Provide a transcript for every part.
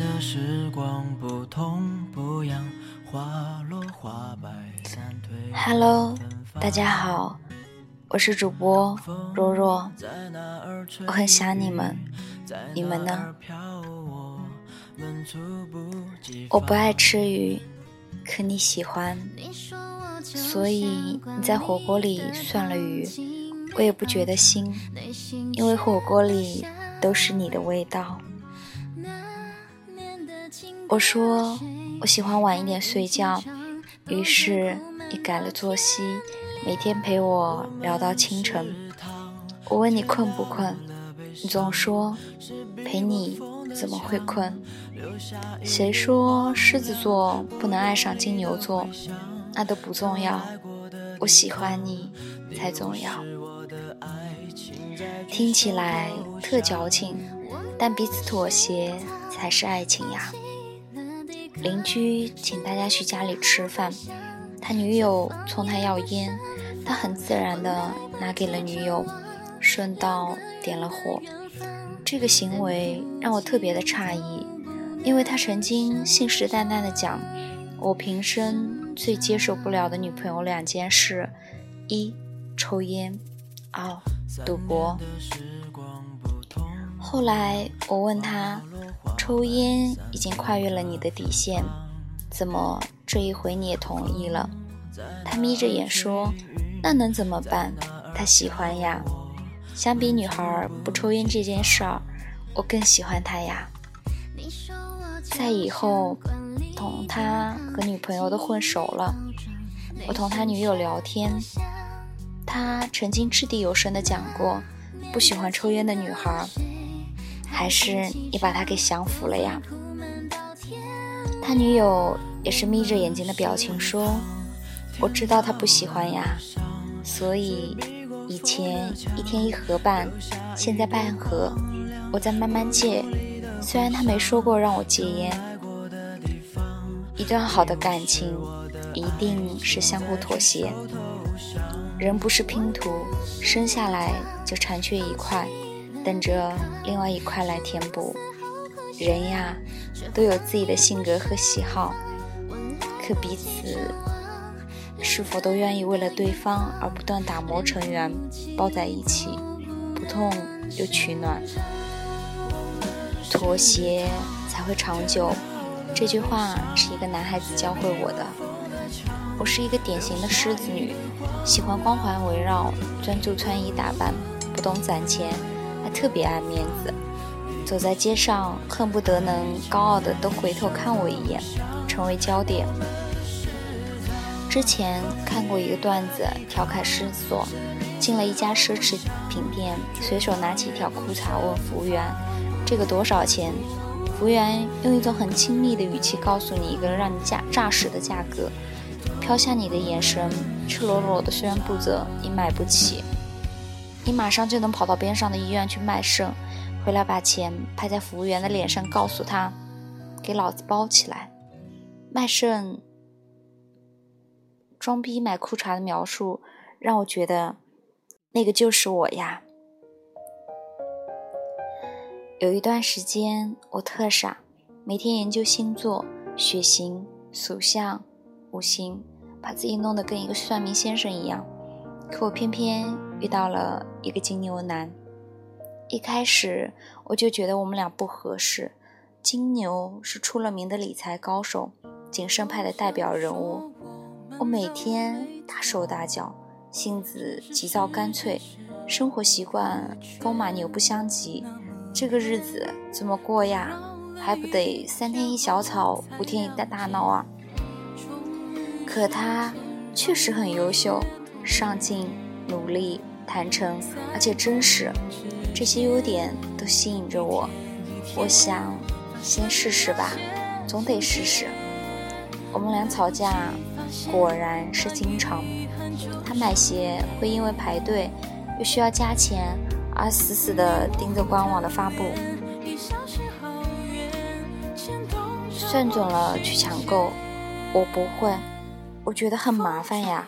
的时光不同不样，花落花白散退。Hello， 大家好，我是主播若若，我很想你们，你们呢？我不爱吃鱼，可你喜欢，所以你在火锅里涮了鱼，我也不觉得腥，因为火锅里都是你的味道。我说我喜欢晚一点睡觉，于是你改了作息，每天陪我聊到清晨。我问你困不困，你总说陪你怎么会困？谁说狮子座不能爱上金牛座？那都不重要，我喜欢你才重要。听起来特矫情，但彼此妥协才是爱情呀。邻居请大家去家里吃饭，他女友冲他要烟，他很自然地拿给了女友，顺道点了火。这个行为让我特别的诧异，因为他曾经信誓旦旦地讲，我平生最接受不了的女朋友两件事，一抽烟，二赌博。后来我问他，抽烟已经跨越了你的底线，怎么这一回你也同意了？他眯着眼说，那能怎么办，他喜欢呀。相比女孩不抽烟这件事儿，我更喜欢他呀。在以后同他和女朋友都混熟了，我同他女友聊天，他曾经掷地有声地讲过不喜欢抽烟的女孩，还是你把她给降服了呀。他女友也是眯着眼睛的表情说，我知道她不喜欢呀，所以以前一天一盒半，现在半盒，我在慢慢戒，虽然她没说过让我戒烟。一段好的感情一定是相互妥协，人不是拼图，生下来就残缺一块，等着另外一块来填补。人呀，都有自己的性格和喜好，可彼此是否都愿意为了对方而不断打磨成员，抱在一起，不痛又取暖。妥协才会长久，这句话是一个男孩子教会我的。我是一个典型的狮子女，喜欢光环围绕，专注穿衣打扮，不懂攒钱，还特别爱面子。走在街上，恨不得能高傲的都回头看我一眼，成为焦点。之前看过一个段子，调侃狮子座进了一家奢侈品店，随手拿起一条裤衩问服务员，这个多少钱？服务员用一种很亲密的语气告诉你一个让你诈舌的价格，飘下你的眼神，赤裸裸的，虽然不折，你买不起，你马上就能跑到边上的医院去卖肾，回来把钱拍在服务员的脸上，告诉他，给老子包起来。卖肾、装逼、买裤衩的描述，让我觉得那个就是我呀。有一段时间我特傻，每天研究星座、血型、属相、五行，把自己弄得跟一个算命先生一样。可我偏偏遇到了一个金牛男，一开始我就觉得我们俩不合适。金牛是出了名的理财高手，谨慎派的代表人物。我每天大手大脚，性子急躁干脆，生活习惯风马牛不相及，这个日子怎么过呀？还不得3天一小吵，5天一大闹啊。可他确实很优秀，上进、努力、坦诚，而且真实，这些优点都吸引着我。我想先试试吧，总得试试。我们俩吵架果然是经常，他买鞋会因为排队又需要加钱而死死地盯着官网的发布，算准了去抢购，我不会，我觉得很麻烦呀。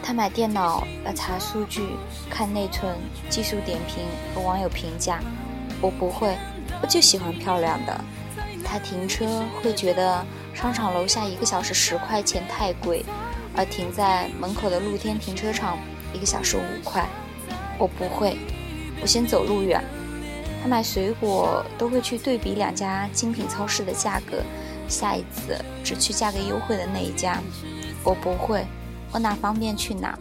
他买电脑要查数据、看内存、技术点评和网友评价，我不会，我就喜欢漂亮的。他停车会觉得商场楼下1个小时10块钱太贵，而停在门口的露天停车场1个小时5块。我不会，我先走路远。他买水果都会去对比2家精品超市的价格，下一次只去价格优惠的那一家。我不会，我哪方便去哪。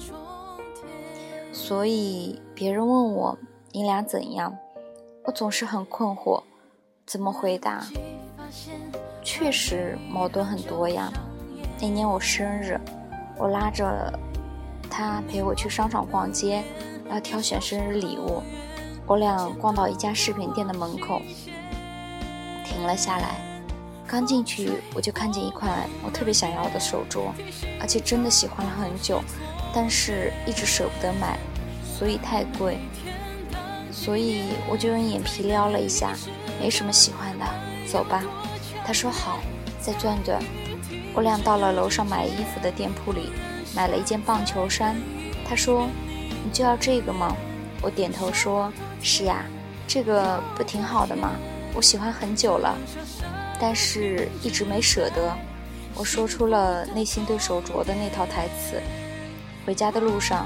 所以别人问我你俩怎样，我总是很困惑怎么回答。确实矛盾很多呀。那年我生日，我拉着他陪我去商场逛街，要挑选生日礼物。我俩逛到1家饰品店的门口停了下来，刚进去我就看见一款我特别想要的手镯，而且真的喜欢了很久，但是一直舍不得买，所以太贵。所以我就用眼皮撩了一下，没什么喜欢的，走吧。他说好，再转转。我俩到了楼上买衣服的店铺里，买了一件棒球衫。他说你就要这个吗？我点头说是呀，这个不挺好的吗？我喜欢很久了，但是一直没舍得。我说出了内心对手镯的那套台词。回家的路上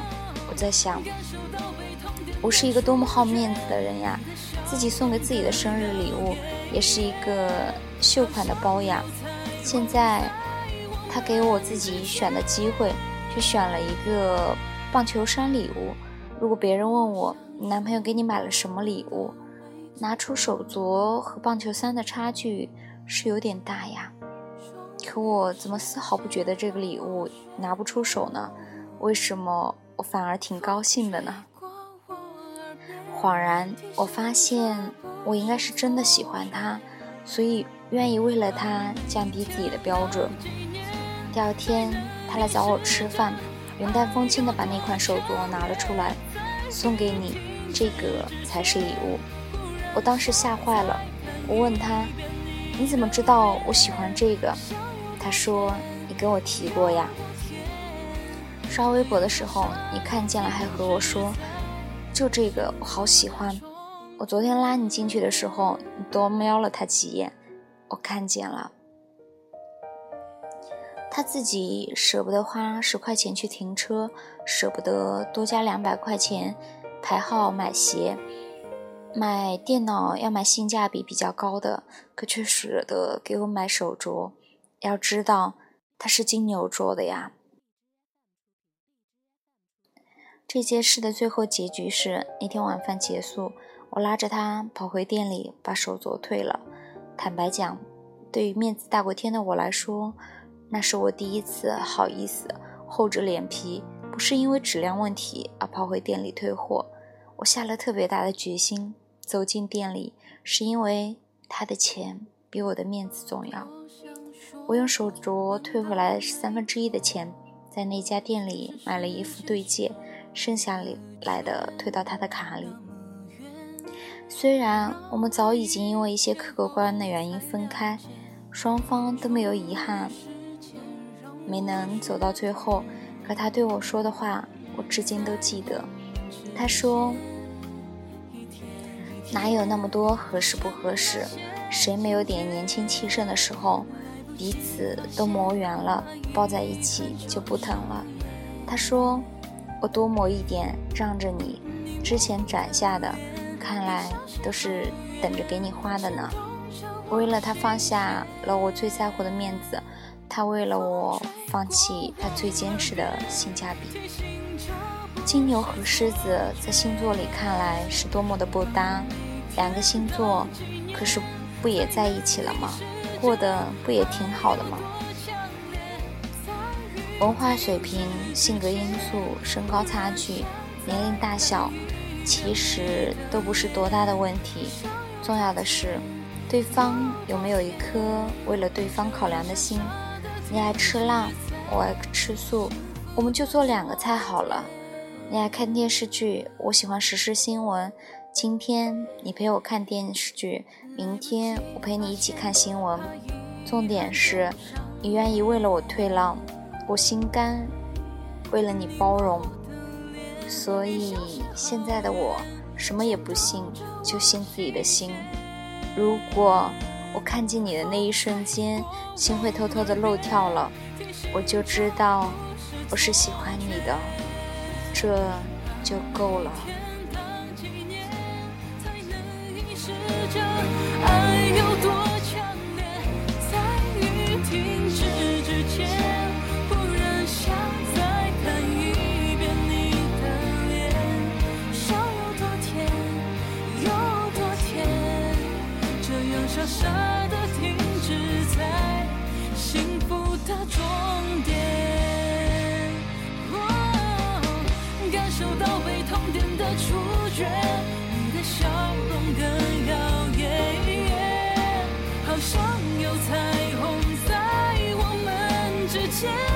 我在想，我是一个多么好面子的人呀，自己送给自己的生日礼物也是一个秀款的包呀。现在他给我自己选的机会，却选了一个棒球衫礼物。如果别人问我你男朋友给你买了什么礼物，拿出手镯和棒球衫的差距是有点大呀。可我怎么丝毫不觉得这个礼物拿不出手呢？为什么我反而挺高兴的呢？恍然我发现我应该是真的喜欢他，所以愿意为了他降低自己的标准。第二天他来找我吃饭，云淡风轻地把那款手镯拿了出来，送给你，这个才是礼物。我当时吓坏了，我问他你怎么知道我喜欢这个？他说你跟我提过呀，刷微博的时候你看见了，还和我说就这个我好喜欢。我昨天拉你进去的时候你多瞄了他几眼，我看见了。他自己舍不得花10块钱去停车，舍不得多加200块钱排号买鞋，买电脑要买性价比比较高的，可却舍得给我买手镯。要知道他是金牛座的呀。这件事的最后结局是，那天晚饭结束，我拉着他跑回店里把手镯退了。坦白讲，对于面子大过天的我来说，那是我第一次好意思厚着脸皮不是因为质量问题而跑回店里退货。我下了特别大的决心，走进店里是因为他的钱比我的面子重要。我用手镯退回来1/3的钱，在那家店里买了一副对戒，剩下来的退到他的卡里。虽然我们早已经因为一些客观的原因分开，双方都没有遗憾，没能走到最后，可他对我说的话我至今都记得。他说哪有那么多合适不合适，谁没有点年轻气盛的时候，彼此都磨圆了，抱在一起就不疼了。他说我多磨一点让着你，之前攒下的看来都是等着给你花的呢。我为了他放下了我最在乎的面子，他为了我放弃他最坚持的性价比。金牛和狮子在星座里看来是多么的不搭，两个星座可是不也在一起了吗？过得不也挺好的吗？文化水平、性格因素、身高差距、年龄大小，其实都不是多大的问题，重要的是对方有没有一颗为了对方考量的心。你爱吃辣，我爱吃素，我们就做2个菜好了。你爱看电视剧，我喜欢时事新闻，今天你陪我看电视剧，明天我陪你一起看新闻。重点是你愿意为了我退让，我心甘为了你包容。所以现在的我什么也不信，就信自己的心。如果我看见你的那一瞬间，心会偷偷的漏跳了，我就知道我是喜欢你的，这就够了。傻傻的停止在幸福的终点，感受到被痛点的触觉，你的笑容更耀眼，好像有彩虹在我们之间。